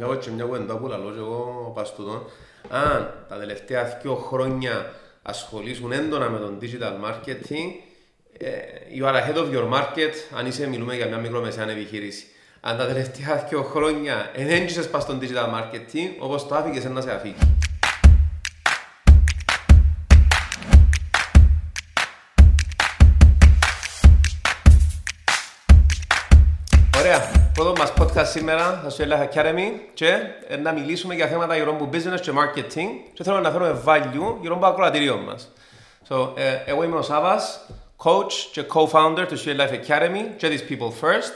Κάπως και μια κουβέντα που λαλώ και εγώ πας τούτον. Αν τα τελευταία 2 χρόνια ασχολήσουν έντονα με τον digital marketing, you are ahead of your market, αν είσαι, μιλούμε για μια μικρομεσαία επιχείρηση. Αν τα τελευταία 2 χρόνια ενέντησες πας στον digital marketing, όπως το άφηκες να σε αφήκει. Ωραία, πρώτο μας podcast σήμερα, StudentLife Academy, και να μιλήσουμε για θέματα γύρω από business και marketing και θέλουμε να φέρουμε value γύρω από το ακροατήριό μας. Εγώ είμαι ο Σάββας, coach και co-founder του StudentLife Academy και της People First.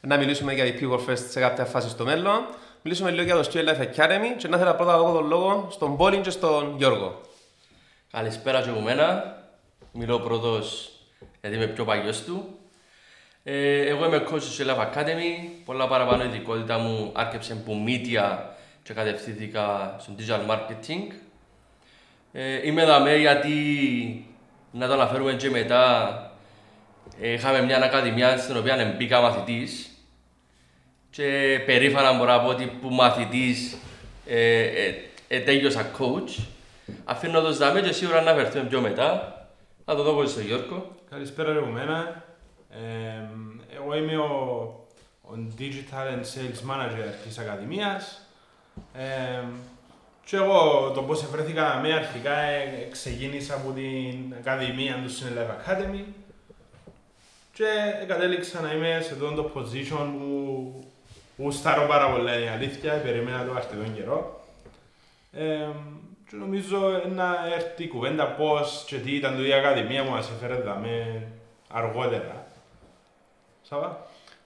Να μιλήσουμε για την People First σε κάποια φάση στο μέλλον. Μιλήσουμε λίγο για το StudentLife Academy και να ήθελα πρώτα λόγω τον λόγο στον Πόλιν και στον Γιώργο. Καλησπέρα και από μένα. Μιλώ πρώτος γιατί είμαι πιο παγιός του. Εγώ είμαι coach του StudentLife Academy. Πολλά παραπάνω η ειδικότητα μου άρκεψε από media και κατευθύνθηκα στο digital marketing. Είμαι εδώ γιατί, να το αναφέρουμε και μετά, είχαμε μια ακαδημία στην οποία μπήκα μαθητής και περήφανα μπορώ να πω ότι που μαθητής τέλειωσα coach. Αφήνοντας τα μέτια σίγουρα να αναφερθούμε πιο μετά. Θα το δω πολύ στον Γιώργο. Καλησπέρα από μένα. Εγώ είμαι ο Digital and Sales Manager της Ακαδημίας και εγώ το πώς εφρέθηκα με αρχικά ξεκίνησα από την Ακαδημία του StudentLife Academy και κατέληξα να είμαι σε αυτό το position που γουστάρω πάρα πολλά, είναι αλήθεια, περίμενα το αρκετόν καιρό και νομίζω να έρθει η κουβέντα πώς και τι ήταν η Ακαδημία που μας έφερε δαμε αργότερα.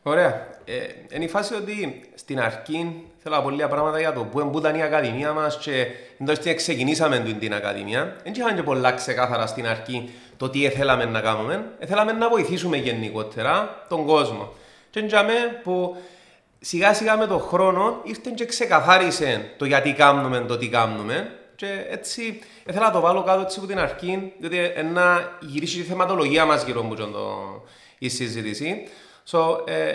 Ωραία. Είναι η φάση ότι στην αρχή θέλω πολλά πράγματα για το πού ήταν η Ακαδημία μας και εντός τι ξεκινήσαμε την Ακαδημία. Δεν είχαν και πολλά ξεκάθαρα στην αρχή το τι θέλαμε να κάνουμε. Θέλαμε να βοηθήσουμε γενικότερα τον κόσμο. Και εντιαμε που σιγά σιγά με τον χρόνο ήρθε και ξεκαθάρισε το γιατί κάνουμε το τι κάνουμε. Και έτσι ήθελα να το βάλω κάτω έτσι από την αρχή, διότι να γυρίσει η θεματολογία μας γύρω από η συζήτηση.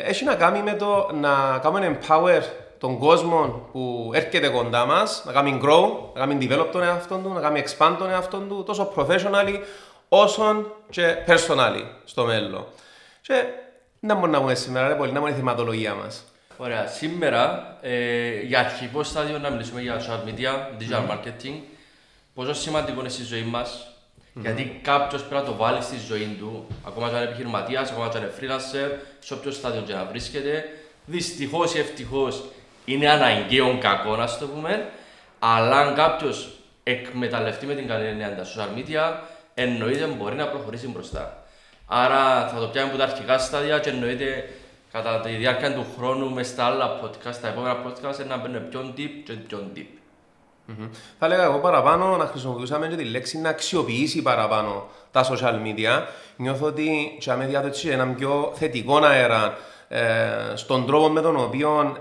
Έχει να κάνει με το να κάνουμε empower τον κόσμο που έρχεται κοντά μας, να κάνουμε grow, να κάνουμε develop τον εαυτόν του, να κάνουμε expand τον εαυτόν του, τόσο professionally όσο και personally στο μέλλον. Και να μπορούμε να πούμε σήμερα, ρε πολύ, να είναι η θεματολογία μας. Ωραία, σήμερα για αρχικό στάδιο να μιλήσουμε για social media, digital marketing, πόσο σημαντικό είναι στη ζωή μας. Γιατί κάποιος πρέπει να το βάλει στη ζωή του, ακόμα και αν είναι επιχειρηματίας, ακόμα και αν είναι freelancer, σε όποιο στάδιο και να βρίσκεται. Δυστυχώς ή ευτυχώς είναι αναγκαίο κακό, να το πούμε, αλλά αν κάποιος εκμεταλλευτεί με την καλή έννοια τα social media, εννοείται μπορεί να προχωρήσει μπροστά. Άρα θα το πιάνουμε από τα αρχικά στάδια και εννοείται κατά τη διάρκεια του χρόνου μες στα άλλα podcast, τα επόμενα podcast, να μπαίνουν πιο deep και πιο deep. Θα έλεγα εγώ παραπάνω να χρησιμοποιούσαμε και τη λέξη να αξιοποιήσει παραπάνω τα social media. Νιώθω ότι και με διάδοση ένα πιο θετικό αέρα στον τρόπο με τον οποίο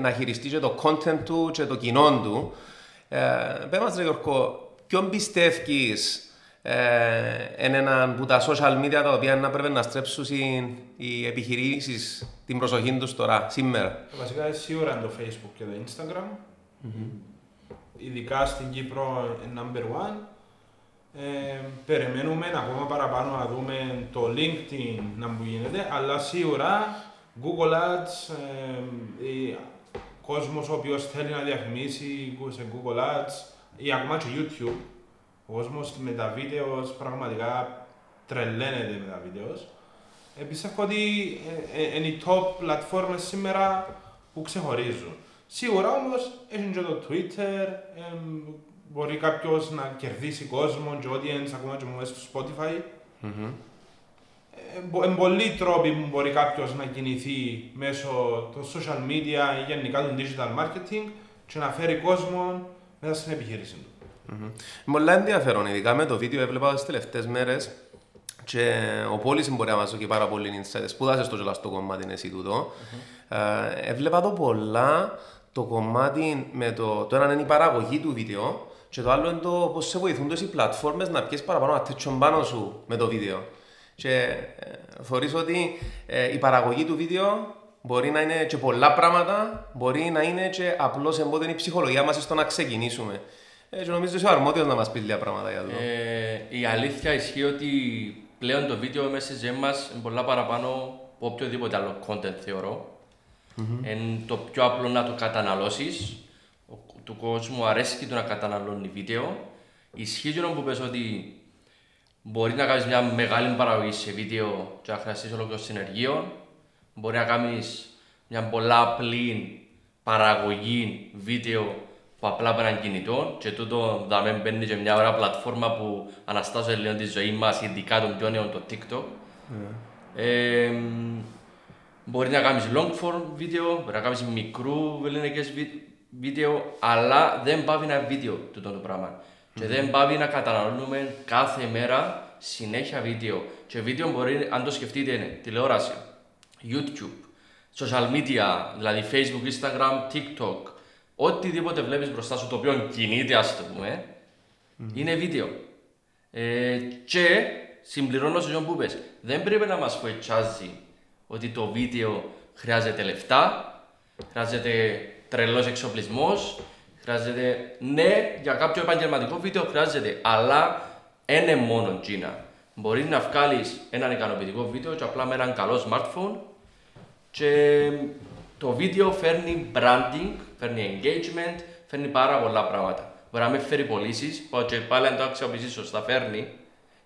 να χειριστεί και το content του και το κοινό του. Πες μας ρε Γιώργο, ποιον πιστεύεις εν έναν που τα social media τα οποία να πρέπει να στρέψουν οι επιχειρήσεις την προσοχή τους τώρα, σήμερα? Βασικά σίγουρα είναι το Facebook και το Instagram. Ειδικά στην Κύπρο number 1. Περιμένουμε ακόμα παραπάνω να δούμε το LinkedIn να μου γίνεται, αλλά σίγουρα Google Ads, κόσμος ο οποίος θέλει να διαφημίσει σε Google Ads ή ακόμα και YouTube, ο κόσμος με τα βίντεο πραγματικά τρελαίνεται με τα βίντεο. Πιστεύω ότι είναι οι top πλατφόρμες σήμερα που ξεχωρίζουν. Σίγουρα όμως έχει και το Twitter, μπορεί κάποιος να κερδίσει κόσμο και audience ακόμα και μέσα στο Spotify. Πολλοί τρόποι που μπορεί κάποιος να κινηθεί μέσω των social media ή γενικά των digital marketing και να φέρει κόσμο μέσα στην επιχείρηση του. Πολλά ενδιαφέρον, ειδικά με το βίντεο έβλεπα τις τελευταίες μέρες και ο Πόλης μπορεί να μας δώσει πάρα πολύ insights, σπούδασες το γελαστό κομμάτι εσύ τούτο. Έβλεπα το πολλά. Το κομμάτι με το ένα είναι η παραγωγή του βίντεο και το άλλο είναι το πώς σε βοηθούν οι πλατφόρμες να πιέσεις παραπάνω attention πάνω σου με το βίντεο. Και θεωρείς ότι η παραγωγή του βίντεο Μπορεί να είναι και πολλά πράγματα, μπορεί να είναι και απλώς εμπόδινη η ψυχολογία μας στο να ξεκινήσουμε. Και νομίζω ότι ο αρμόδιος να μας πει λίγα πράγματα για αυτό. Η αλήθεια ισχύει ότι πλέον το βίντεο μέσα στη ζωή μας είναι πολλά παραπάνω από οποιοδήποτε άλλο content, θεωρώ. Είναι το πιο απλό να το καταναλώσεις. Του κόσμου αρέσει και το να καταναλώνει βίντεο. Ισχύει όμως που πες ότι μπορεί να κάνεις μια μεγάλη παραγωγή σε βίντεο και να χρειαστείς ολόκληρο συνεργείο. Μπορεί να κάνεις μια πολλά απλή παραγωγή βίντεο που απλά από έναν κινητό και τούτο δαμέ μπαίνει και μια ωραία πλατφόρμα που αναστάζει λίγο τη ζωή μας, ειδικά των πιο νέων, το TikTok. Μπορεί να κάνεις long form βίντεο, μπορεί να κάνεις μικρού ελληνικές βίντεο, αλλά δεν πάβει ένα βίντεο τούτο το πράγμα. Και δεν πάβει να καταναλώνουμε κάθε μέρα συνέχεια βίντεο. Και βίντεο μπορεί, αν το σκεφτείτε, είναι τηλεόραση, YouTube, social media, δηλαδή Facebook, Instagram, TikTok. Οτιδήποτε βλέπεις μπροστά σου το οποίο κινείται, ας το πούμε, είναι βίντεο. Και συμπληρώνω σε ποιον που είπες, δεν πρέπει να μας φοητσάζει ότι το βίντεο χρειάζεται λεφτά, χρειάζεται τρελός εξοπλισμός, χρειάζεται, ναι, για κάποιο επαγγελματικό βίντεο χρειάζεται, αλλά είναι μόνο Gina. Μπορεί να βγάλεις έναν ικανοποιητικό βίντεο και απλά με έναν καλό smartphone και το βίντεο φέρνει branding, φέρνει engagement, φέρνει πάρα πολλά πράγματα. Μπορεί να μην φέρει πωλήσεις, και πάλι αν το αξιοποιήσεις σωστά φέρνει,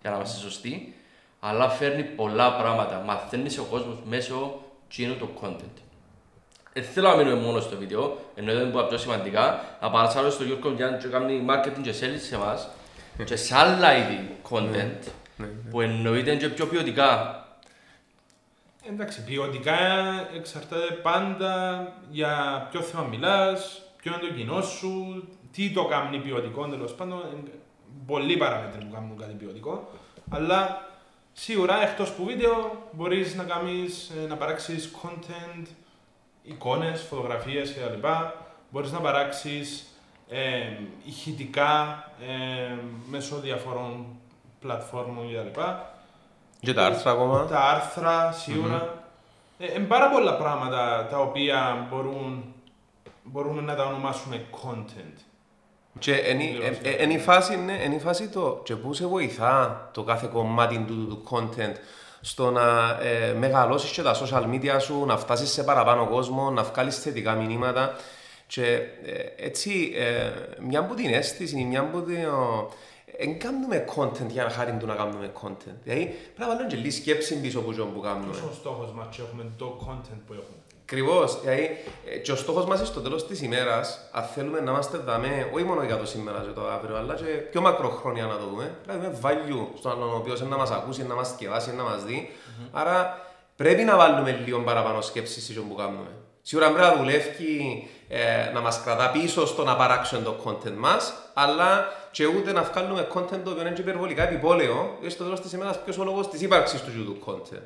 για να είμαστε σωστοί, αλλά φέρνει πολλά πράγματα. Μαθαίνεις ο κόσμος μέσω Gina το content. Θέλω να μείνουμε μόνο στο βίντεο, ενώ δεν είναι πιο σημαντικά. Να παρασάρω στο Γιώργο για να κάνει marketing και sales σε εμάς και σε άλλα είδη content που εννοείται και πιο ποιοτικά. Εντάξει, ποιοτικά εξαρτάται πάντα για ποιο θέμα μιλάς, ποιο είναι το κοινό σου, τι το κάνει ποιοτικό, τέλος πάντων. Πολλοί παράμετροι που κάνουν κάτι ποιοτικό, αλλά σίγουρα εκτός που βίντεο μπορείς να κάνεις, να παράξεις content, εικόνες, φωτογραφίες κτλ. Μπορείς να παράξεις ηχητικά μέσω διαφορών πλατφόρμων κτλ. Και τα άρθρα ακόμα. Τα άρθρα, σίγουρα. Πάρα πολλά πράγματα τα οποία μπορούμε να τα ονομάσουμε content. Και εν η φάση το και που σε βοηθά το κάθε κομμάτι του content στο να μεγαλώσεις και τα social media σου, να φτάσεις σε παραπάνω κόσμο, να βγάλεις θετικά μηνύματα. Και έτσι, μια από την αίσθηση, μια από την... Εν κάνουμε content για να χάριν του να κάνουμε content. Δηλαδή, πρέπει να βάλουμε και σκέψη πίσω από τον που κάνουμε. Ποιος ο στόχος μας και έχουμε το content που έχουμε. Ακριβώς. Δηλαδή, και ο στόχος μας στο τέλος της ημέρας, αν θέλουμε να είμαστε δαμέ, όχι μόνο για το σήμερα και το αύριο, αλλά και πιο μακροχρόνια να το δούμε, πρέπει να βάλουμε value στον άλλον ο οποίος να μας ακούσει, να μας σκευάσει, να μας δει. Άρα, πρέπει να βάλουμε λίγο παραπάνω σκέψη σε τον που κάνουμε. Σίγουρα πρέπει να δουλεύει να μας κρατά πίσω στο να παράξουμε το content μας, αλλά και ούτε να βγάλουμε content το οποίο είναι υπερβολικά επιπόλαιο, στο τέλος της ημέρας ποιος ο λόγος της ύπαρξης του YouTube content.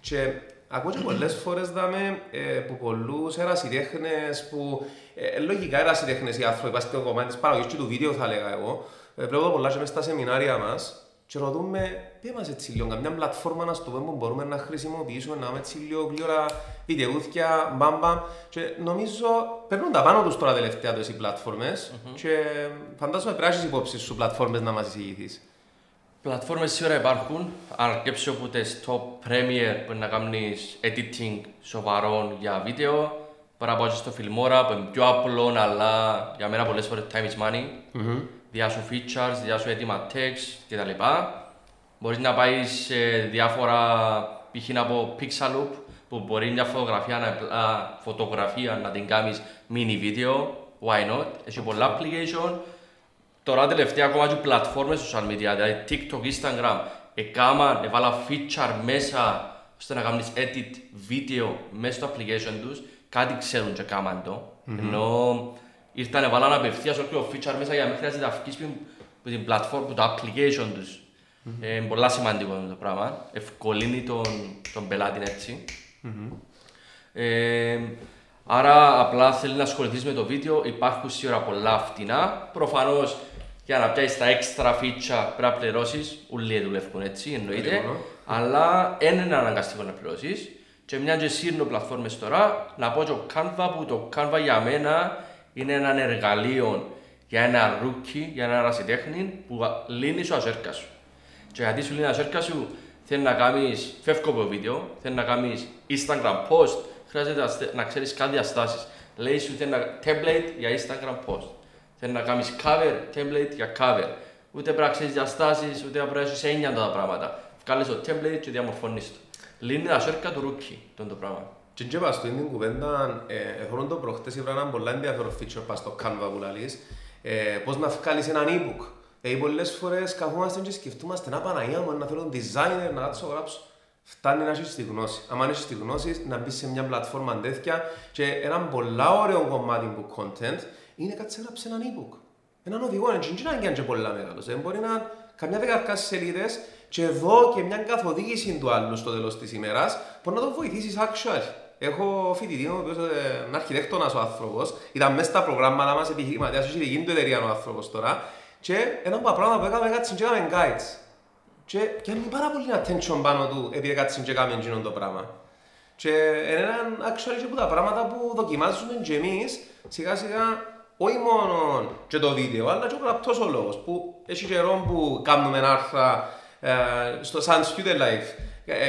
Και ακούω και πολλές φορές δάμε που πολλούς ερασιτέχνες, που λογικά ερασιτέχνες οι άνθρωποι, πας στο κομμάτι της παραγωγής και του βίντεο θα λέγα εγώ, βλέπω πολλά και μες στα σεμινάρια μας, και ρωτούμε, πέ μας έτσι λίγο, καμιά πλατφόρμα να στο πούμε που μπορούμε να χρησιμοποιήσουμε, να έχουμε έτσι λίγο γλυόρα βιντεούθηκια, μπαμπαμ. Και νομίζω παίρνουν τα πάνω τους τώρα τελευταία τους οι πλατφόρμες και φαντάζομαι πράσεις υπόψεις σου πλατφόρμες να μας εισηγηθείς. Πλατφόρμες σίγουρα υπάρχουν, αρκέψε όπου τις top premier που να κάνεις editing σοβαρών για βίντεο. Παρά πάω στο Filmora που είναι πιο απλό, αλλά για μένα πολλές φορές time is money. Διάσου features, διάσου έτοιμα text κτλ. Μπορείς να πάει σε διάφορα, π.χ. από Pixaloop που μπορεί μια φωτογραφία να την κάνεις mini video, why not, έχει πολλά application. Τώρα τελευταία ακόμα και πλατφόρμες social media, δηλαδή TikTok, Instagram, έβαλα feature μέσα ώστε να κάνεις edit video μέσα στο application τους, κάτι ξέρουν και κάμαν το. Ενώ ήρθανε βάλαν απευθείας όλο το feature μέσα για να μην χρειάζεται να βγεις από την πλατφόρμα, από το application τους. Είναι πολλά σημαντικό το πράγμα, ευκολύνει τον πελάτη έτσι. Άρα απλά θέλει να ασχοληθείς με το βίντεο, υπάρχουν σίγουρα πολλά φτηνά. Προφανώς για να πιάσεις τα extra feature πρέπει να πληρώσεις, ούλοι δουλεύουν έτσι εννοείται, αλλά είναι αναγκαστικό να πληρώσεις. και μια και σύρνω πλατφόρμες τώρα, να πω το Canva, που το Canva για μένα είναι ένα εργαλείο για ένα ρούκι, για ένα ερασιτέχνη που λύνει σου αζέρκα σου. Και γιατί σου λύνει αζέρκα σου, θέλει να κάνεις φεύκοπο βίντεο, θέλει να κάνεις Instagram post, χρειάζεται να ξέρεις κάτι διαστάσεις. Λέει σου θέλει ένα template για Instagram post, θέλει να κάνεις cover, template για cover. Ούτε πρέπει να ξέρεις διαστάσεις, ούτε πρέπει να έχεις έννοια τα πράγματα. Βγάλεις το template και διαμορφώνεις το. Λύνει αζέρκα του ρούκι, τον το πράγμα. Και και πας του, είναι την κουβέντα, θέλω να το προχτές έβρα έναν πολλά ενδιαφέρον feature πας στο Canva που λαλείς. Πώς να βγάλεις έναν e-book. Πολλές φορές καθόμαστε και σκεφτούμαστε να Παναγία μου, να θέλω designer να κάτσω γράψω. Φτάνει να έχεις τη γνώση. Αν έχεις τη γνώση, να μπεις σε μια πλατφόρμα τέτοια. Και έναν πολλά ωραίο κομμάτι του content είναι κάτσε να γράψεις έναν e-book. Έναν οδηγό, έτσι δεν είναι και πολλά μεγάλος. Μπορεί να είναι καμιά δεκαρκάς σελίδες και εδώ και μια καθοδήγηση του άλλου στο τέλος της ημέρας μπορεί να τον βοηθήσεις actual. Έχω φοιτητή, ο οποίος είναι αρχιτέκτονας ο άνθρωπος, ήταν μέσα στα προγράμματα μας επιχειρηματίας, έχει δική του εταιρεία ο άνθρωπος τώρα και ένα από τα πράγματα που έκαμε κάτι συγκεκάμε guides και έκανε πάρα πολύ attention πάνω του επειδή κάτι συγκεκάμε εκείνον το πράγμα και είναι ένα actually από τα πράγματα που δοκιμάζουμε και εμείς σιγά σιγά όχι μόνο και το βίντεο αλλά και ο γραπτός ο λόγος που έχει καιρό που κάνουμε άρθρα στο Sun Student Life.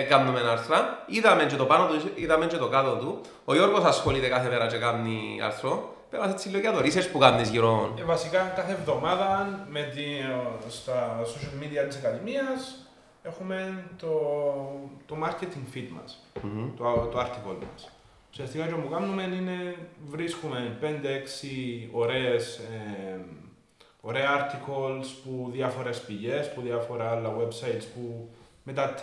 Κάνουμε άρθρα, είδαμε και το πάνω του, είδαμε και το κάτω του. Ο Γιώργος ασχολείται κάθε μέρα και κάνει άρθρο. Πέρασε τη συλλογία το research που κάνεις γύρω. Βασικά κάθε εβδομάδα στα social media της Ακαδημίας έχουμε το marketing feed μας, το article μας. Ουσιαστικά και που κάνουμε είναι βρίσκουμε 5-6 ωραία articles που διάφορες πηγές, που διάφορα άλλα websites που με τα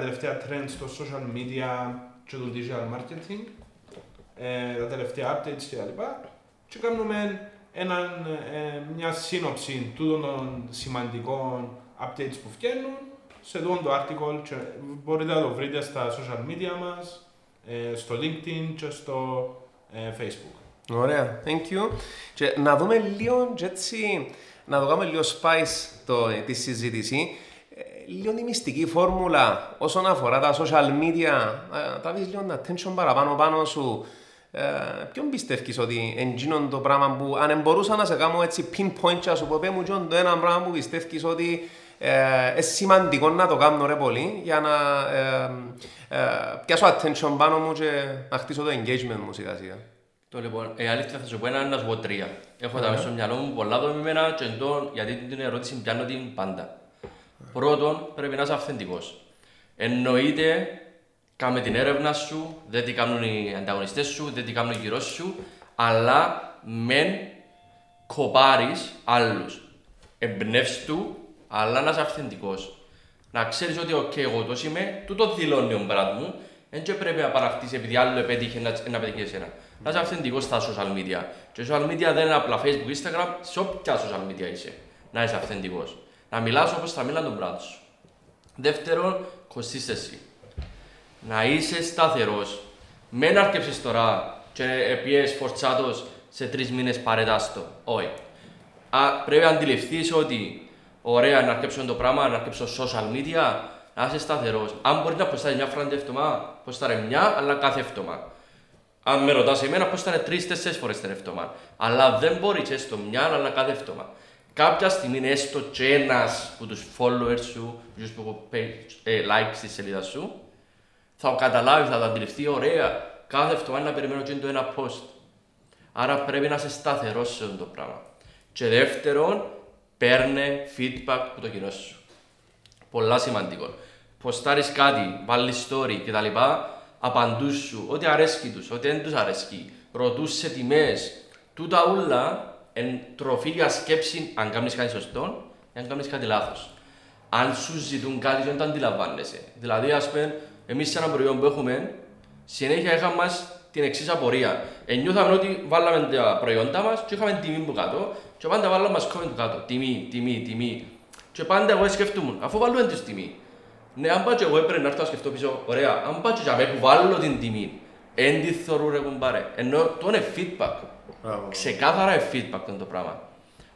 τελευταία trends στο social media και το digital marketing, τα τελευταία updates κτλ. Και κάνουμε μια σύνοψη τούτων των σημαντικών updates που βγαίνουν σε αυτό το article και μπορείτε να το βρείτε στα social media μας, στο LinkedIn και στο Facebook. Ωραία, thank you. Και να δούμε λίγο, έτσι, να δούμε λίγο spice τη συζήτηση. Λίγο τη μυστική φόρμουλα όσον αφορά τα social media, τα βεις λίγο attention παραπάνω πάνω σου. Ποιον πιστεύεις ότι εγγύνον το πράγμα που αν μπορούσα να σε κάνω έτσι pinpoint και να σου πω πέμουν το ένα πράγμα που πιστεύεις ότι σημαντικό να το κάνω ρε πολύ για να πιάσω attention πάνω μου και να χτίσω το engagement μου σιγά σιγά. Το λοιπόν, αλήθεια θα σου πω να σου πω τρία. Έχω τα μέσα στο μυαλό μου πολλά δομημένα και εντός γιατί την ερώτηση πιάνω την πάντα. Πρώτον, πρέπει να είσαι αυθεντικός. Εννοείται, κάνε την έρευνα σου, δεν τι κάνουν οι ανταγωνιστές σου, δεν τι κάνουν οι γύρω σου, αλλά μεν κοπάρεις άλλους. Εμπνεύσου του, αλλά να είσαι αυθεντικός. Να ξέρεις ότι okay, εγώ τόσο είμαι, τούτο δηλώνει ο μπραντ μου, δεν πρέπει να παραχτείς επειδή άλλο επέτυχε να πετύχει εσένα. Να είσαι αυθεντικός στα social media. Και social media δεν είναι απλά Facebook, Instagram, σε όποια social media είσαι. Να είσαι αυθεντικός. Να μιλάς όπως θα μιλάνε τον πράγμα σου. Δεύτερον, κονσίστενση. Να είσαι σταθερός. Μην αρκεψεις τώρα και πιες φορτσάτος σε 3 μήνες παρετάστο. Όχι. Πρέπει να αντιληφθείς ότι ωραία να αρκεψω το πράγμα, να αρκεψω social media, να είσαι σταθερός. Αν μπορείς να ποστάρεις μια φορά την εβδομάδα, ποστάρε μια, αλλά κάθε εβδομάδα. Αν με ρωτάς εμένα, ποστάρε 3-4 φορές την εβδομάδα. Αλλά δεν μπορείς έστω μια, αλλά κάθε εβδομάδα. Κάποια στιγμή είναι έστω και ένας από τους followers σου, που like στη σελίδα σου, θα καταλάβει, θα το αντιληφθεί ωραία. Κάθε εβδομάδα να περιμένω και το ένα post. Άρα πρέπει να είσαι σταθερός σε αυτό το πράγμα. Και δεύτερον, παίρνε feedback από το κοινό σου. Πολλά σημαντικό. Ποστάρεις κάτι, βάλεις story κτλ. Απαντούς σου, ό,τι αρέσκει τους, ό,τι δεν τους αρέσκει. Ρωτούς σε τιμές. Τούτα όλα εν τροφή για σκέψη αν κάνεις κάτι σωστό ή αν κάνεις κάτι λάθος. Αν σου ζητούν κάτι δεν το αντιλαμβάνεσαι. Δηλαδή, ας πούμε, εμείς σε ένα προϊόν που έχουμε, συνέχεια είχαμε την εξής απορία. Νιώθαμε ότι βάλαμε τα προϊόντα μας και είχαμε τιμή που κάτω και πάντα βάλαμε μας κόμμα του κάτω. Τιμή. Και πάντα εγώ σκεφτούμουν, αφού βάλουμε τους τιμή. Ναι, αν πάω και εγώ έπρεπε να έρθω να σκεφτώ πίσω, ωραία, αν πάω και για μένα που βάλω την τιμή, εν τη θεωρούν ρε κουμπάρε. Ενώ το είναι feedback. Ξεκάθαρα feedback είναι το πράγμα.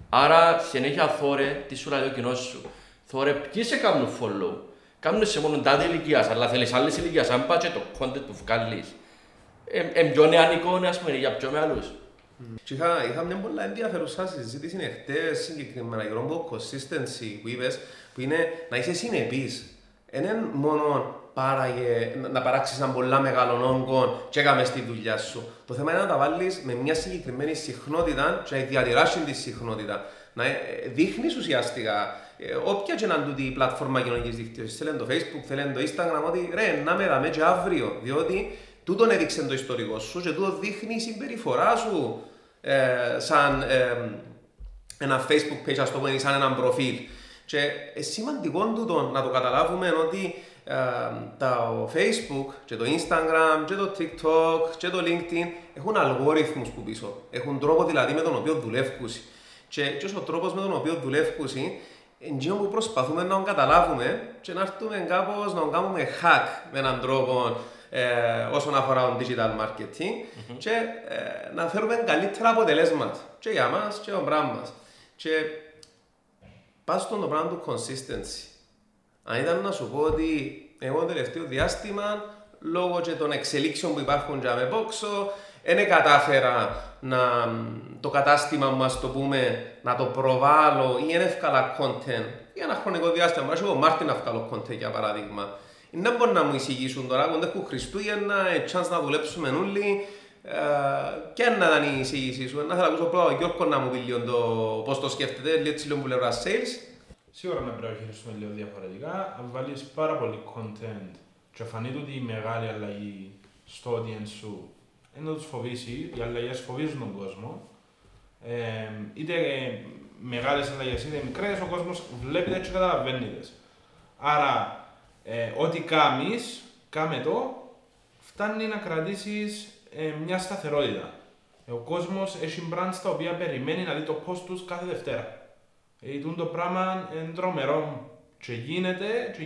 Άρα συνέχεια θόρε τι σου λέει ο κοινός σου. Θόρε ποιοι σε κάνουν follow, κάνουν σε μόνο τάδε ηλικίας, αλλά θέλεις άλλες ηλικίας, αν πας και το content που βγάλεις. Πιο νεανικό, ας πούμε, για πιο μεγάλους. Είχα μια πολλά ενδιαφέρουσα συζήτηση χτες συγκεκριμένα γύρω από consistency που είπες, που είναι να είσαι συνεπής. Δεν είναι μόνο να παράξεις έναν πολλά μεγάλων όγκων και έκαμε στη δουλειά σου. Το θέμα είναι να τα βάλεις με μια συγκεκριμένη συχνότητα και να διατηράσεις τη συχνότητα. Να δείχνεις ουσιαστικά όποια και να είναι τούτη η πλατφόρμα κοινωνικής δικτύωσης, θέλει το Facebook, θέλει το Instagram, ότι ρε, να με δαμε και αύριο, διότι τούτον έδειξε το ιστορικό σου και τούτο δείχνει η συμπεριφορά σου σαν ένα Facebook page, ας το πούμε, σαν έναν προφίλ. Και σημαντικό τούτο να το καταλάβουμε ότι το Facebook και το Instagram και το TikTok και το LinkedIn έχουν αλγόριθμους που πίσω. Έχουν τρόπο δηλαδή με τον οποίο δουλεύουν. Και ο τρόπος με τον οποίο δουλεύουν είναι που προσπαθούμε να τον καταλάβουμε και να έρθουμε κάπως να τον κάνουμε hack με έναν τρόπο όσον αφορά το digital marketing και να φέρουμε καλύτερα αποτελέσματα και για μας και για τον πράγμα μας. Και πας στον πράγμα του consistency. Αν ήταν να σου πω ότι εγώ το τελευταίο διάστημα, λόγω και των εξελίξεων που υπάρχουν για με πόξω, δεν κατάφερα να το κατάστημα μου, ας το πούμε, να το προβάλλω ή δεν έφκαλα content για ένα χρονικό διάστημα. Μπορείς εγώ Μάρτιν να βγάλω content για παράδειγμα. Δεν μπορεί να μου εισηγήσουν τώρα, κοντά έχουν Χριστούγεννα, chance να δουλέψουμε όλοι και να ήταν η εισηγήση σου. Να θέλω να ακούσω πλάω ο Γιώργος να μου πει λίγο πώς το σκέφτεται, λίγο που λέω sales. Σίγουρα να πρέπει να χειριστούμε λίγο διαφορετικά. Αν βάλεις πάρα πολύ content και φανεί ότι η μεγάλη αλλαγή στο audience σου είναι να τους φοβήσει, οι αλλαγές φοβίζουν τον κόσμο. Είτε μεγάλες αλλαγές είτε μικρές, ο κόσμος βλέπετε και καταλαβαίνετε. Άρα, ό,τι κάνεις, κάμε το, φτάνει να κρατήσεις μια σταθερότητα. Ο κόσμος έχει brands τα οποία περιμένει να δει το post τους κάθε Δευτέρα. Το πράγμα είναι τρομερό και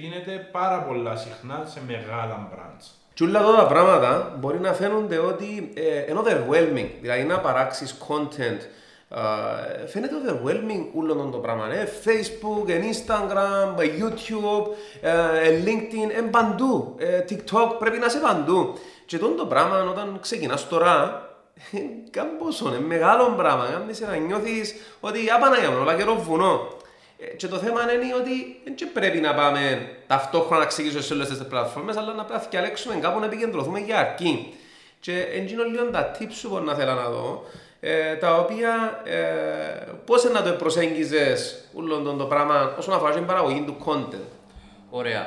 γίνεται πάρα πολλά συχνά σε μεγάλα brands. Και όλα αυτά τα πράγματα μπορεί να φαίνονται ότι είναι overwhelming, δηλαδή να παράξεις content. Φαίνεται overwhelming όλο το πράγμα, Facebook, Instagram, YouTube, LinkedIn, παντού, TikTok, πρέπει να είσαι παντού. Και το πράγμα όταν ξεκινάς τώρα, καμπόσον, είναι μεγάλο πράγμα, κάνεις να νιώθεις ότι απαναγιαμνώ, αλλά καιρό βουνό. Και το θέμα είναι ότι δεν πρέπει να πάμε ταυτόχρονα να ξεκινήσουμε σε όλες τις πλατφόρμες, αλλά να πρέπει να διαλέξουμε κάπου να επικεντρωθούμε για αρκή. Και εντύνω λίγο τα tips που να θέλω να δω, τα οποία πώς να το προσέγγιζες όλο το πράγμα όσον αφορά την παραγωγή του content. Ωραία.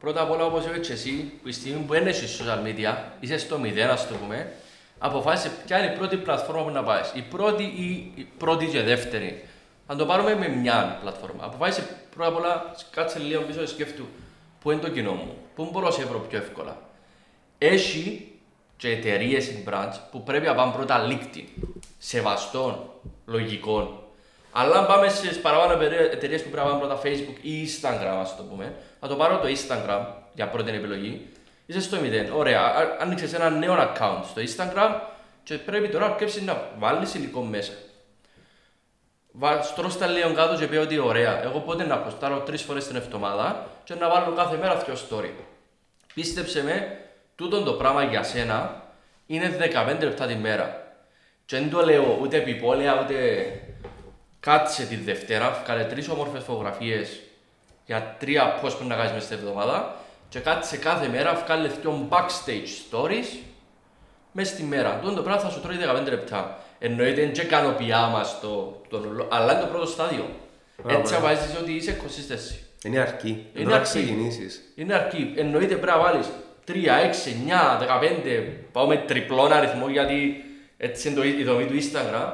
Πρώτα απ' όλα, όπως είπες και εσύ, που η στιγμή που ένεσαι social media, είσαι στο μηδέν, ας το πούμε, αποφάσισε ποια είναι η πρώτη πλατφόρμα που να πάει. Η πρώτη ή η πρώτη και δεύτερη. Αν το πάρουμε με μια πλατφόρμα. Αποφάσισε πρώτα απ' όλα, κάτσε λίγο πίσω και σκέφτου πού είναι το κοινό μου, πού μπορώ να σε βρω πιο εύκολα. Έχει και εταιρείες in branch που πρέπει να πάμε πρώτα LinkedIn. Σεβαστών, λογικών. Αλλά αν πάμε στις παραπάνω εταιρείες που πρέπει να πάμε πρώτα Facebook ή Instagram, ας το πούμε, θα το πάρω το Instagram για πρώτη επιλογή. Είσαι στο 0, ωραία. Άνοιξες ένα νέο account στο Instagram και πρέπει τώρα να αρκέψεις να βάλεις υλικό μέσα. Στρώσ' τα λίγο κάτω και πει ότι ωραία, εγώ πότε να αποστάρω 3 φορές την εβδομάδα και να βάλω κάθε μέρα 2 story. Πίστεψε με, τούτο το πράγμα για σένα είναι 15 λεπτά τη μέρα. Και δεν το λέω ούτε επιπόλαια ούτε κάτσε τη Δευτέρα, κάνε 3 όμορφες φωτογραφίες για 3 posts που να κάνεις μέσα στην εβδομάδα. Και κάτσε κάθε μέρα, βγάλε 2 backstage stories μέσα στη μέρα. Τον το πράγμα θα σου τρώει 15 λεπτά. Εννοείται, δεν κάνω πιάμα στο ρολό, αλλά είναι το πρώτο στάδιο. Έτσι απαίζεις ότι είσαι consistency. Είναι αρκή. Είναι αρκή. Είναι αρκή. Εννοείται πρέπει να βάλεις 3, 6, 9, 15, πάω με τριπλόν αριθμό γιατί έτσι είναι η δομή του Instagram.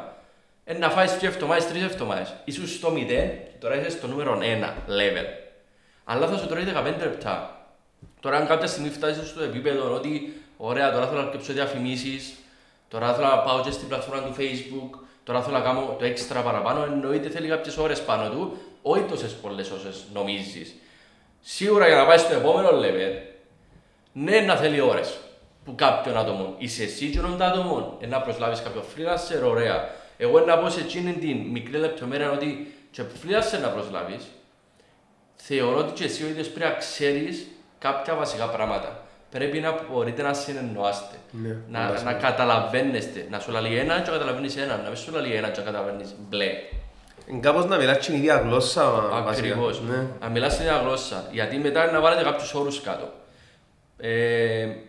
Να φάεις 2 εβδομάδες, 3 εβδομάδες. Ήσουν στο 0 και τώρα είσαι στο νούμερο 1 level. Αλλά θα σου τρώει 15 λεπτά. Τώρα, αν κάποια στιγμή φτάσει στο επίπεδο ότι ωραία, τώρα θέλω να αρκέψω διαφημίσεις, τώρα θέλω να πάω και στην πλατφόρμα του Facebook, τώρα θέλω να κάνω το έξτρα παραπάνω, εννοείται θέλει κάποιες ώρες πάνω του, όχι τόσες πολλές όσες νομίζεις. Σίγουρα για να πάει στο επόμενο level, ναι, να θέλει ώρες που κάποιον άτομο. Είσαι εσύ και των άτομων, να προσλάβεις κάποιον freelancer, ωραία. Εγώ να πω σε εκείνη την μικρή λεπτομέρεια ότι και freelancer να προσλάβεις. θεωρώ ότι και εσύ ο ίδιος πρέπει να ξέρεις κάποια βασικά πράγματα. Πρέπει να μπορείτε να συνεννοάστε, ναι, να καταλαβαίνεστε, να σου λέει έναν και να καταλαβαίνεις έναν, να μην σου λέει έναν και να καταλαβαίνεις μπλε. Κάπως να μιλάς την ίδια γλώσσα. Ακριβώς, ναι. Να μιλάς την ίδια γλώσσα, γιατί μετά να βάλετε κάποιους όρους κάτω.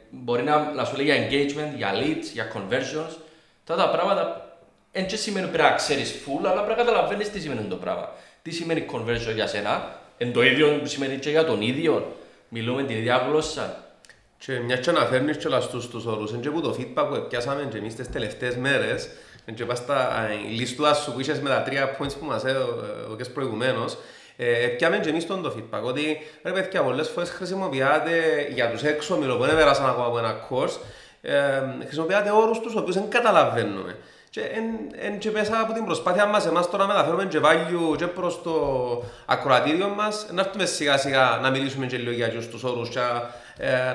Μπορεί να σου λέει για engagement, για leads, για conversions. Τώρα τα πράγματα δεν σημαίνει πρέπει να ξέρεις full, αλλά πρέπει να καταλαβαίνεις τι σημαίνει το πράγμα. Τι σημαίνει conversion για σένα, εν το ίδιο που σημαίνει και για τον ίδιο. Μιλούμε την ίδια γλώσσα. Και μια και αναφέρνεις κιόλας στους όρους, και που το feedback που πιάσαμε και εμείς τις τελευταίες μέρες, και πας στα λίστουα σου που είχες με τα 3 points που μας έδωκες προηγουμένως, πιάμε και εμείς τον το feedback, ότι ρε παιδιά, πολλές φορές χρησιμοποιάτε για τους έξω μήλο που δεν πέρασαν ακόμα από ένα course, χρησιμοποιάτε όρους τους οποίους δεν καταλαβαίνουμε. Και μέσα από την προσπάθεια μας, εμάς τώρα μεταφέρουμε και value και προς το ακροατήριο μας, να έρθουμε σιγά σιγά να μιλήσουμε και λίγο για τους όρους και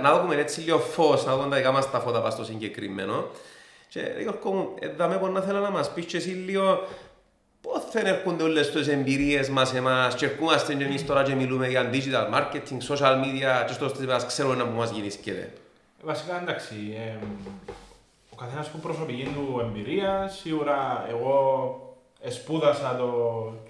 να δούμε έτσι λίγο φως, να δούμε τα δικά μας τα φώτα στο συγκεκριμένο. Και Γιώργο μου, δάμε να θέλω να μας πεις και εσύ λίγο πώς θα έρχονται όλες τις εμπειρίες μας εμάς και ερχόμαστε και εμείς τώρα και μιλούμε για digital marketing, social media και στο στιγμάς ξέρουμε να μας γεννήσκεται. Βασικά εντάξει, ο καθένας που προσωπική του εμπειρία, σίγουρα εγώ σπούδασα το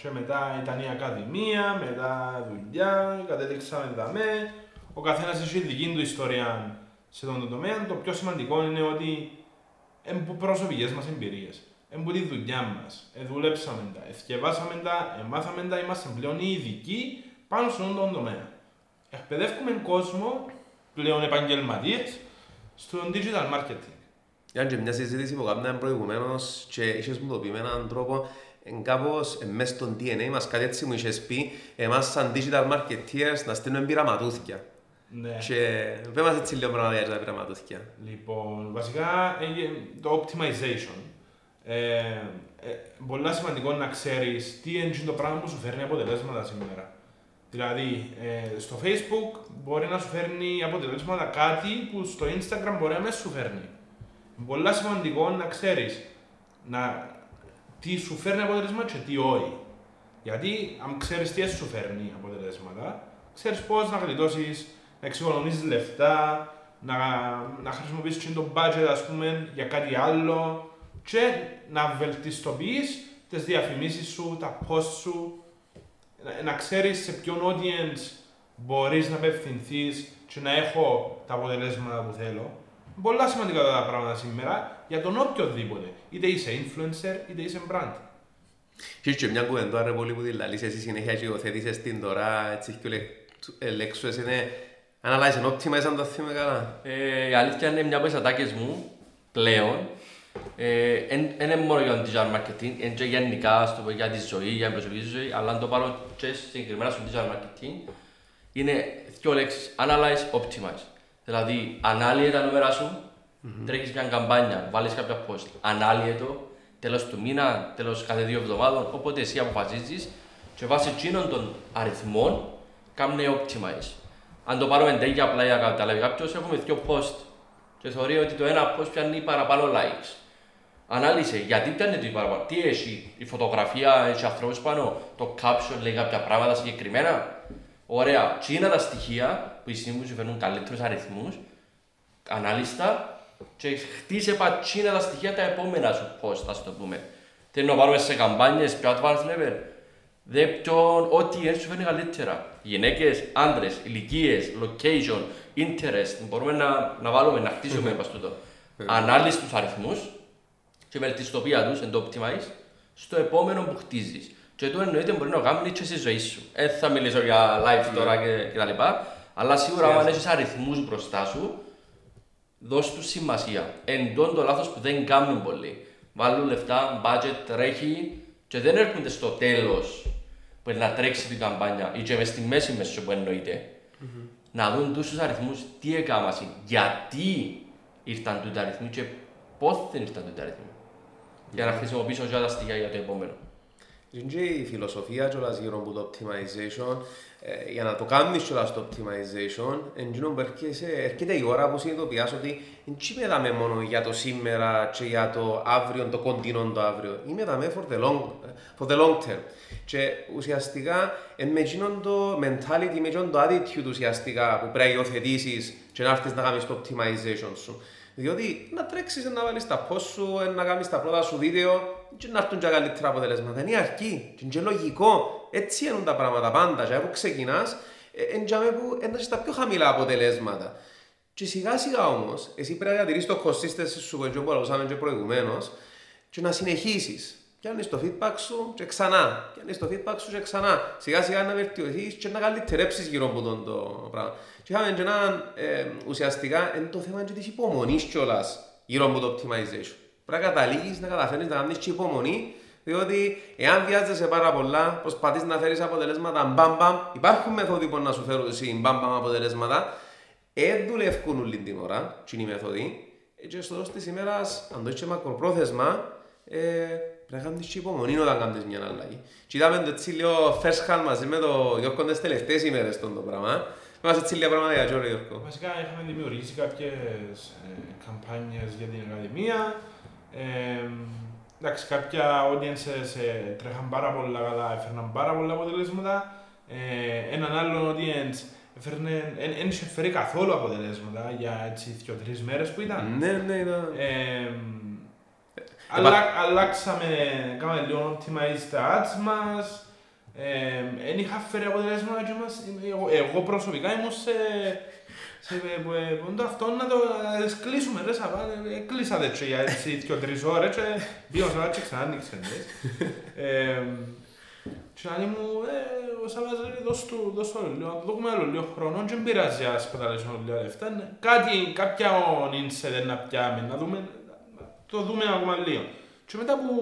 και μετά ήταν η ακαδημία, μετά δουλειά, κατέληξαμε δαμέ. Ο καθένας έχει δική του ιστορία σε τον τομέα. Το πιο σημαντικό είναι ότι εμπού προσωπικές μας εμπειρίες, εμπού τη δουλειά μας, δουλέψαμε τα, εθιεβάσαμε τα, εμάθαμε τα, είμαστε πλέον οι ειδικοί πάνω σε τον τομέα. Εκπαιδεύουμε κόσμο, πλέον επαγγελματίες, στο digital marketing. Ήταν και μια συζήτηση που κάναμε προηγουμένως και είχες μου το πει με έναν τρόπο κάπως μέσα στον DNA μας, κάτι έτσι μου είχες πει εμάς σαν digital marketeers να στείλουμε πειραματούθηκια. Ναι. Και πες μας έτσι λίγο πράγματα για τα πειραματούθηκια. Λοιπόν, βασικά το optimization. Πολλά σημαντικό να ξέρεις τι είναι το πράγμα που σου φέρνει αποτελέσματα σήμερα. Δηλαδή, στο Facebook μπορεί να σου φέρνει αποτελέσματα κάτι που στο Instagram μπορεί να μην σου φέρνει. Πολλά σημαντικό να ξέρεις τι σου φέρνει αποτελέσματα και τι όχι. Γιατί αν ξέρεις τι σου φέρνει αποτελέσματα, ξέρεις πώς να γλιτώσεις, να εξοικονομήσεις λεφτά, να χρησιμοποιήσεις το budget ας πούμε, για κάτι άλλο και να βελτιστοποιείς τις διαφημίσεις σου, τα posts σου, να ξέρεις σε ποιον audience μπορείς να απευθυνθείς και να έχω τα αποτελέσματα που θέλω. Πολλά σημαντικά τα πράγματα σήμερα για τον οποιοδήποτε, είτε είσαι influencer είτε είσαι brand. Έχεις και μια κουβεντά ρε πολύ που δηλαδή εσύ συνέχεια και υιοθέτησες την τώρα, έτσι και λέξεις είναι analyze and optimize αν το θυμάμαι καλά. Η αλήθεια είναι μια από τις ατάκες μου πλέον, είναι μόνο για το digital marketing, είναι και γενικά για τη ζωή, για την προσωπική ζωή, αλλά αν το πάρω και συγκεκριμένα στο digital marketing, είναι δύο λέξεις, analyze, optimize. Δηλαδή, ανάλυε τα νούμερα σου, τρέχεις μια καμπάνια, βάλεις κάποια post, ανάλυε το, τέλος του μήνα, τέλος κάθε 2 εβδομάδων, όποτε εσύ αποφασίζεις και βάσει εκείνων των αριθμών, κάνε optimize. Αν το πάρουμε εντέγει απλά για καταλάβει κάποιος, έχουμε 2 post και θεωρεί ότι το ένα post πιάνει παραπάνω likes. Ανάλυσε, γιατί πιάνει το παραπάνω, τι έχει, η φωτογραφία, έχει ανθρώπους πάνω, το caption λέει κάποια πράγματα συγκεκριμένα. Ωραία, και είναι τα στοιχεία που οι σύμβουλοι σου φέρνουν καλύτερους αριθμούς, ανάλυστα, και χτίσε πατσίνα τα στοιχεία τα επόμενα σου post, ας το πούμε. Θέλει να πάρουμε σε καμπάνιες, πιο advanced level, δε ποιον, ό,τι έτσι σου φέρνει καλύτερα. Γυναίκες, άντρες, ηλικίες, location, interest, μπορούμε να βάλουμε, να χτίσουμε πάνω στο τόπο. Ανάλυση τους αριθμούς και βελτιστοποίησή τους, εν το optimize, στο επόμενο που χτίζεις. Και το εννοείται μπορεί να κάνεις και στη ζωή σου. Έτσι θα μιλήσω για live τώρα κτλ. Αλλά σίγουρα αν έχεις αριθμούς μπροστά σου, δώσ' τους σημασία. Εντών το λάθος που δεν κάνουν πολλοί. Βάλουν λεφτά, budget, τρέχει και δεν έρχονται στο τέλος που να τρέξει την καμπάνια ή και μες στη μέση που εννοείται. Να δουν τους αριθμούς τι έκαναν, γιατί ήρθαν τούτοι αριθμοί και πότε δεν ήρθαν τούτοι αριθμοί. Για να χρησιμοποιήσω όλα τα στοιχεία για το επόμενο. Είναι η φιλοσοφία γύρω από το optimization. Για να το κάνεις όλα στο optimization, έρχεται η ώρα που συνειδητοποιάς ότι δεν είμαι μόνο για το σήμερα και για το αύριο, το κοντινό το αύριο. Είμαι for the long term. Και ουσιαστικά με το mentality, με το attitude ουσιαστικά που πρέπει να υιοθετήσεις και να έρθεις να κάνεις το optimization σου. Διότι να τρέξεις, να βάλεις τα post σου, να κάνεις τα πρώτα σου βίντεο και να έρθουν και καλύτερα αποτελέσματα. Είναι αρκεί, είναι λογικό. Έτσι είναι τα πράγματα πάντα. Και από ξεκινάς, έντασες τα πιο χαμηλά αποτελέσματα. Και σιγά σιγά όμως, εσύ πρέπει να διατηρήσεις το consistency σου που έλεγαμε και προηγουμένως και να συνεχίσεις. Πιάνεις το feedback σου και ξανά. Πιάνεις το feedback σου και ξανά. Σιγά σιγά να βελτιωθείς και να καλυτερέψεις γύρω από το πράγμα. Και είχαμε και έναν, ουσιαστικά, είναι το θέμα και της υπομονής κιόλας γύρω από το optimization. Πρέπει να καταλήγεις, να καταφέρνεις να κάνεις και υπομονή, διότι εάν βιάζεσαι πάρα πολλά, προσπαθείς να φέρεις αποτελέσματα μπαμπαμ, υπάρχουν μεθόδοι που να σου φέρουν μπαμπαμ αποτελέσματα, δουλεύουν όλη την ώρα, και είναι οι μεθόδοι, και στο τέλος της ημέρας, αν το είσαι μακροπρόθεσμα, πρέπει να κάνεις και υπομονή όταν κάνεις μια αλλαγή. Και είδαμε το έτσι λίγο first hand μαζί με το Γιώργο τις τελευταίες ημέρες το πράγμα. Μας έτσι λίγα πράγματα για Γιώργο, Γιώργο. Βασικά είχαμε δημιουργήσει κάποιες καμπάνιες για την Ακαδημία. Εντάξει, κάποια audiences τρέχαν πάρα πολλά καλά, έφερναν πάρα πολλά αποτελέσματα. Έναν άλλο audience δεν είχε φέρει καθόλου αποτελέσματα για έτσι 2-3 μέρες που ήταν. Ναι. Αλλάξαμε, κάναμε λίγο optimize τα ads μας. Εν είχα φέρει αποτελέσματα και εγώ προσωπικά ήμουν σε πόντο αυτό να το κλείσουμε, ρε Σαββά, κλείσατε για έτσι 2-3 ώρες και δύο Σαββά και ξανά ανοίξε. Και να λέει μου, ο Σαββάς λέει, δώσ' το λίγο, να το δούμε άλλο λίγο χρόνο και πειράζει ας παταλέσουμε λίγο λεφτά. Κάτι, κάποια όνεινσε να πιάμε, να δούμε, το δούμε ακόμα λίγο. Και μετά που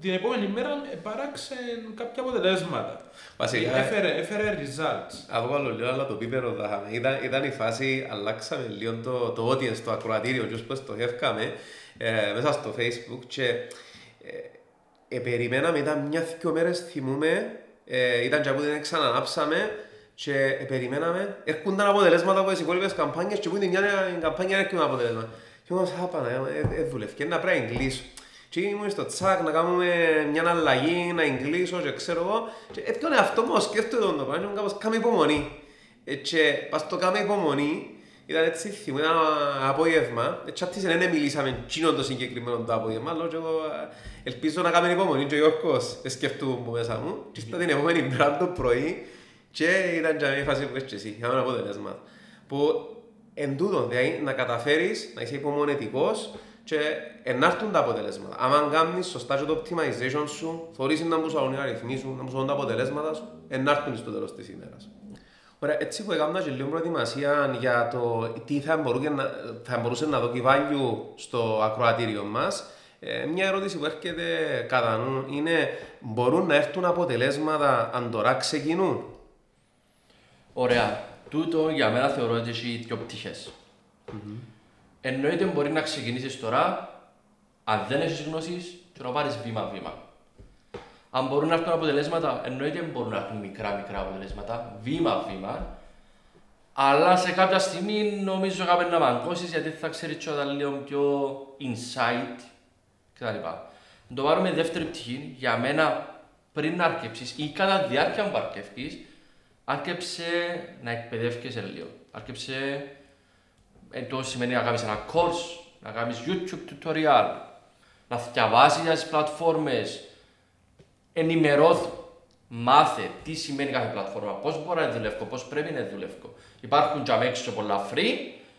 την επόμενη μέρα παράξε κάποια αποτελέσματα. Βασικά, έφερε results. Αφού άλλο λέω, αλλά το πίπερο δάχαμε. Ήταν η φάση, αλλάξαμε λίγο το audience, το ακροατήριο, όπως πως το χεύκαμε, μέσα στο Facebook και περιμέναμε, ήταν μια-δυο μέρες, θυμούμε, ήταν και από την ξανανάψαμε και περιμέναμε, έρχονταν αποτελέσματα από τις υπόλοιπες καμπάνιες και που είναι μια καμπάνια έρχονταν αποτελέσματα. Και όμως, δουλεύκε, να πρέπει να εγκλήσω. Και ήμουν στο τσακ να κάνουμε μια αλλαγή, να εγκλήσω και ξέρω εγώ. Και έτσι τον εαυτό μου σκέφτομαι τον πράγμα και μου κάπως κάμε υπομονή. Και πας το κάμε υπομονή, ήταν έτσι θυμώ, ένα απόγευμα. Έτσι άπτυσε δεν μιλήσαμε εκείνον το συγκεκριμένο το απόγευμα, αλλά εγώ ελπίζω να κάμε υπομονή και ο Γιώργος σκέφτομαι που μέσα μου. Και ήρθα την επόμενη μέρα το πρωί και ήταν και μια φάση που έτσι εσύ, είχαμε ένα αποτελέσμα. Που εν τούτο, δηλαδή να καταφέρεις να είσαι υπομονετικός, και να έρθουν τα αποτελέσματα. Αν κάνεις σωστά και το optimization σου, θωρείς να μπουν στον αριθμοί σου, να μπουν τα αποτελέσματα σου, να έρθουν στο τέλος της ημέρας. Ωραία, έτσι που έκανα και λίγο προετοιμασία για το τι θα μπορούσε να δώσει value στο ακροατήριο μας, μια ερώτηση που έρχεται κατά νου είναι, μπορούν να έρθουν αποτελέσματα αν τώρα ξεκινούν? Ωραία, τούτο για μένα θεωρώ ότι έχει δύο πτυχές. Εννοείται μπορεί να ξεκινήσεις τώρα, αν δεν έχεις γνώσεις, και να πάρεις βήμα-βήμα. Αν μπορούν να έρθουν αποτελέσματα, εννοείται μπορούν να έρθουν μικρά-μικρά αποτελέσματα, βήμα-βήμα. Αλλά σε κάποια στιγμή νομίζω να μαγκώσεις, γιατί θα ξέρεις όταν λέω πιο insight κτλ. Να το πάρουμε δεύτερη πτυχή, για μένα πριν να αρκεψεις ή κατά διάρκεια που αρκευκείς, αρκεψε να εκπαιδεύκεσαι λίγο. Αρκεψε... Εντός σημαίνει να κάνεις ένα course, να κάνεις YouTube tutorial, να διαβάσεις τις πλατφόρμες, ενημερώθω, μάθε τι σημαίνει κάθε πλατφόρμα, πώς μπορεί να δουλεύω, πώς πρέπει να δουλεύω. Υπάρχουν και αμέξω πολλά free,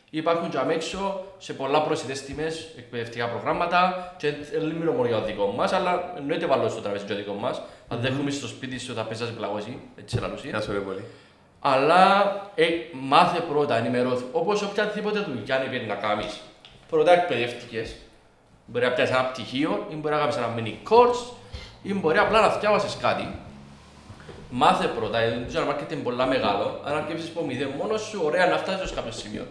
υπάρχουν και αμέξω σε πολλά προσιτές τιμές εκπαιδευτικά προγράμματα και δεν μιλώ μόνο για το δικό μας, αλλά εννοείται βάλω στο τραπέζι και το δικό μας. Αν δέχομαι στο σπίτι σου όταν πέσεις πλαγώσει, έτσι λαλούσι. Αλλά μάθε πρώτα, ενημερώθη. Όπως οποιαδήποτε δουλειά αν πρέπει να κάνεις. Πρώτα εκπαιδεύτηκες. Μπορεί να πιάσεις ένα πτυχίο, ή μπορεί να κάνεις ένα mini course, ή μπορεί απλά να διαβάσεις κάτι. Μάθε πρώτα, γιατί το marketing είναι πολύ μεγάλο. Αν αρκέψεις από μηδέν μόνος σου, ωραία να φτάσεις σε κάποιο σημείο.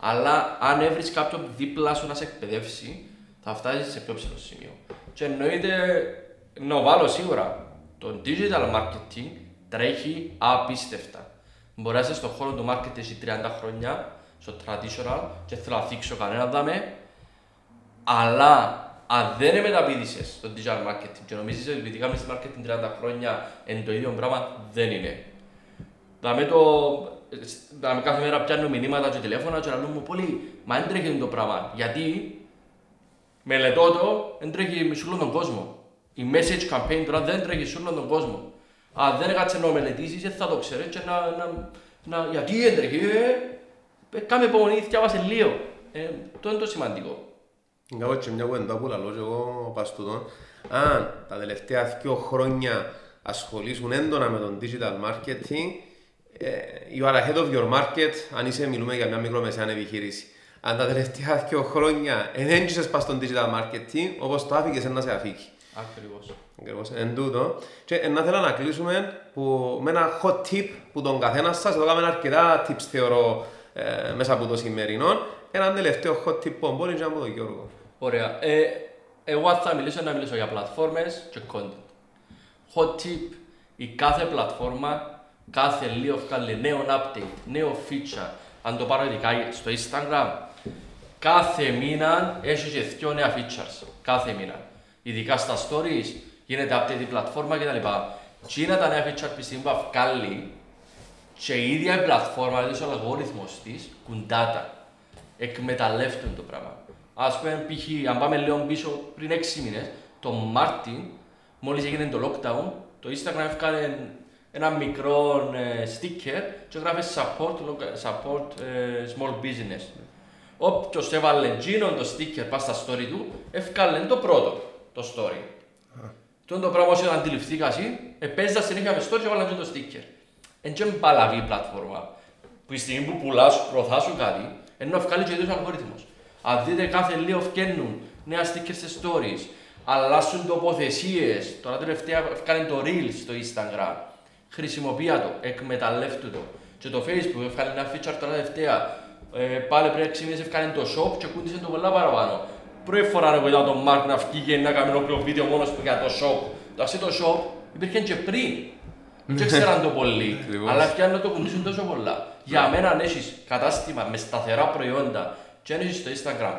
Αλλά αν έβρεις κάποιον δίπλα σου να σε εκπαιδεύσει, θα φτάσεις σε πιο ψηλό σημείο. Και εννοείται να βάλω σίγουρα το Το digital marketing τρέχει απίστευτα. Μπορεί να είσαι στον χώρο του marketing σε 30 χρόνια, στο traditional, και θέλω να θίξω κανένα δάμε, αλλά αν δεν μεταπηδήσεις στο digital marketing και νομίζεις ότι επειδή κάνεις marketing 30 χρόνια είναι το ίδιο πράγμα, δεν είναι. Δηλαδή κάθε μέρα πιάνω μηνύματα και τηλέφωνα και να λέω μου πολύ, μα δεν τρέχει το πράγμα, γιατί μελετώ το, δεν τρέχει σε όλο τον κόσμο. Η message campaign τώρα δεν τρέχει σε όλο τον κόσμο. Αν δεν έκατσε να μελετήσεις, δεν θα το ξέρεις και γιατί δεν τρέχει, κάμε υπομονή, διάβασε λίγο. Αυτό είναι το σημαντικό. Κάπως και μια κουβέντα που λαλώ και εγώ πας τούτον. Αν τα τελευταία 2 χρόνια ασχολήσουν έντονα με τον digital marketing, you are ahead of your market, αν είσαι, μιλούμε για μια μικρομεσαία επιχείρηση. Αν τα τελευταία 2 χρόνια ενέντησες πας στον digital marketing, όπως το άφηκες να σε αφήκει. Ακριβώς. Εν τούτο. Και να θέλω να κλείσουμε με ένα hot tip που τον καθένα σας, εδώ κάνουμε αρκετά tips θεωρώ μέσα από το σημερινό. Έναν τελευταίο hot tip που μπορεί να από τον Γιώργο. Ωραία. Εγώ θα μιλήσω για πλατφόρμες και content. Hot tip, η κάθε πλατφόρμα, κάθε λίγο βγάλει νέο update, νέο feature. Αν το πάρω ειδικά στο Instagram, κάθε μήνα έχει και 2 νέα features. Κάθε μήνα. Ειδικά στα stories, γίνεται update η πλατφόρμα κτλ. Και είναι τα νέα feature που συμβαίνει και η ίδια η πλατφόρμα, δηλαδή ο αλγόριθμος της, κουντάτα. Εκμεταλλεύτουν το πράγμα. Ας πούμε, π.χ. αν πάμε λίγο πίσω, πριν 6 μήνες, τον Μάρτιν, μόλις έγινε το lockdown, το Instagram έφυγε ένα μικρό sticker και έγραφε support small business. Όποιος έβαλε το sticker πας στα story του, έφυγε το πρώτο, το story. Τον το πράγμα όσο αντιληφθήκα εσύ, επέζα συνέχεια με story και έβαλε το sticker. Εν παλαβή η πλατφόρμα, που η στιγμή που πουλάς, προωθάσουν κάτι, ενώ βγάλει και ο ίδιος αλγόριθμος. Αν δείτε κάθε λίγο βγαίνουν νέα stickers σε stories, αλλάσουν τοποθεσίες, τώρα τελευταία βγάλει το Reels στο Instagram. Χρησιμοποιεί το, εκμεταλλεύτου το. Και το Facebook βγάλει ένα feature τώρα τελευταία. Πάλι πριν 6 μήνες βγάλει το shop και κούντισε το πολλά παραπάνω. Πρώτη φορά να βοηθάω τον Mark να βγει και να κάνει ολόκληρο βίντεο μόνος του για το shop. Εντάξει, το shop υπήρχε και πριν. Δεν ξέραν το πολύ, αλλά πιάνουν το κουντήσουν τόσο πολλά. Για μένα αν έχεις κατάστημα με σταθερά προϊόντα και αν έχεις στο Instagram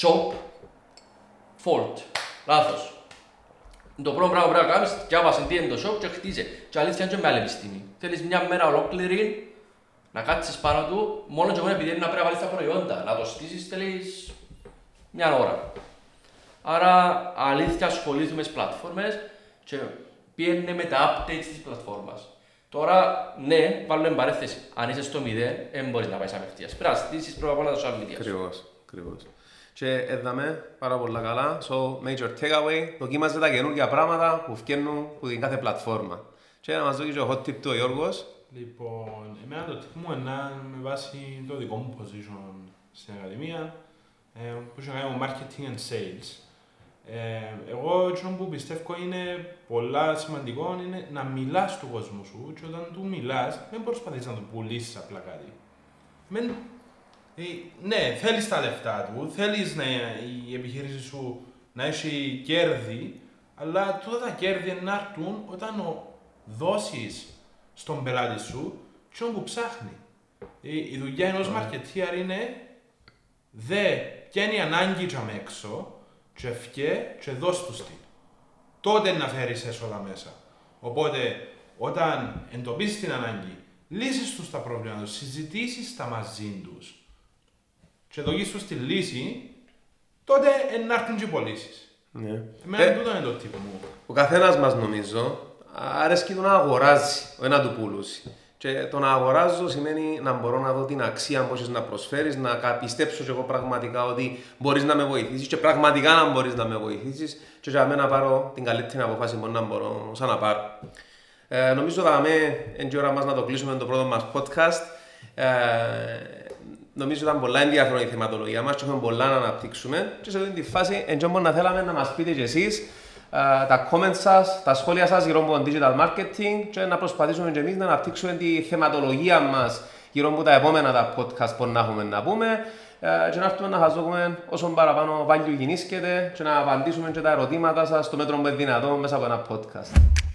shop, fault, λάθος. Το πρώτο πράγμα πρέπει να κάνεις, διάβασε τι είναι το shop και χτίζε. Και αλήθεια είναι και με άλλη επιστήμη. Θέλεις μια μέρα ολόκληρη να κάτσεις πάνω του, μόνο και μόνο επειδή είναι να πρέπει να βάλεις τα προϊόντα. Να το στήσεις θέλεις μια ώρα. Άρα αλήθεια ασχολήθουμε στις πλατφόρμες και πιένε με τα updates της πλατφόρμας. Τώρα, ναι, βάλουμε παρέθεση. Αν είσαι στο 0, δεν μπορείς να πάεις απευθείας. Πρέπει να στήσεις πρώτα απ' όλα τα social media. Ακριβώς. Και έδαμε πάρα πολλά καλά. So, major takeaway, δοκίμαζε τα καινούργια πράγματα που βγαίνουν από την κάθε πλατφόρμα. Και να μας δώσει και ο hot tip του ο Γιώργος. Λοιπόν, εμένα το tip μου είναι με βάση το δικό μου position στην Ακαδημία, που είχε να κάνει με marketing and sales. Εγώ αυτό που πιστεύω είναι πολλά σημαντικό είναι να μιλάς στον κόσμο σου και όταν του μιλάς δεν προσπαθείς να του πουλήσεις απλά κάτι. Ναι, θέλεις τα λεφτά του, θέλεις η επιχείρηση σου να έχει κέρδη, αλλά τούτα τα κέρδη να έρθουν όταν δώσεις στον πελάτη σου και όπου ψάχνει. Η δουλειά ενός marketeer είναι δε και είναι η ανάγκη και αμέξω και ευκέ και δώσ' τους την. Τότε να φέρεις έσοδα μέσα. Οπότε, όταν εντοπίσεις την ανάγκη, λύσεις τους τα προβλήματα τους, συζητήσεις τα μαζί τους και δώσεις τους τη λύση, τότε να έρθουν και οι πωλήσεις. Ναι. Εμένα τούτο είναι το τύπο μου. Ο καθένας μας νομίζω αρέσκει το να αγοράζει, να του πουλούσει. Και το να αγοράζω σημαίνει να μπορώ να δω την αξία που έχεις να προσφέρεις, να πιστέψω και εγώ πραγματικά ότι μπορείς να με βοηθήσεις και πραγματικά να μπορείς να με βοηθήσεις και για μένα να πάρω την καλύτερη αποφάση που να μπορώ σαν να πάρω. Νομίζω θα είναι η ώρα μας να το κλείσουμε το πρώτο μας podcast. Νομίζω ήταν πολλά ενδιαφέρον η θεματολογία μας και έχουμε πολλά να αναπτύξουμε και σε αυτή τη φάση εντός να θέλαμε να μας πείτε και εσείς τα comments σας, τα σχόλια σας γύρω από το digital marketing και να προσπαθήσουμε και εμείς να αναπτύξουμε τη θεματολογία μας γύρω από τα επόμενα τα podcast που να έχουμε να πούμε και να έρθουμε να χαζούμε όσο παραπάνω value γεννήσκεται και να απαντήσουμε και τα ερωτήματα σας στο μέτρο που είναι δυνατό μέσα από ένα podcast.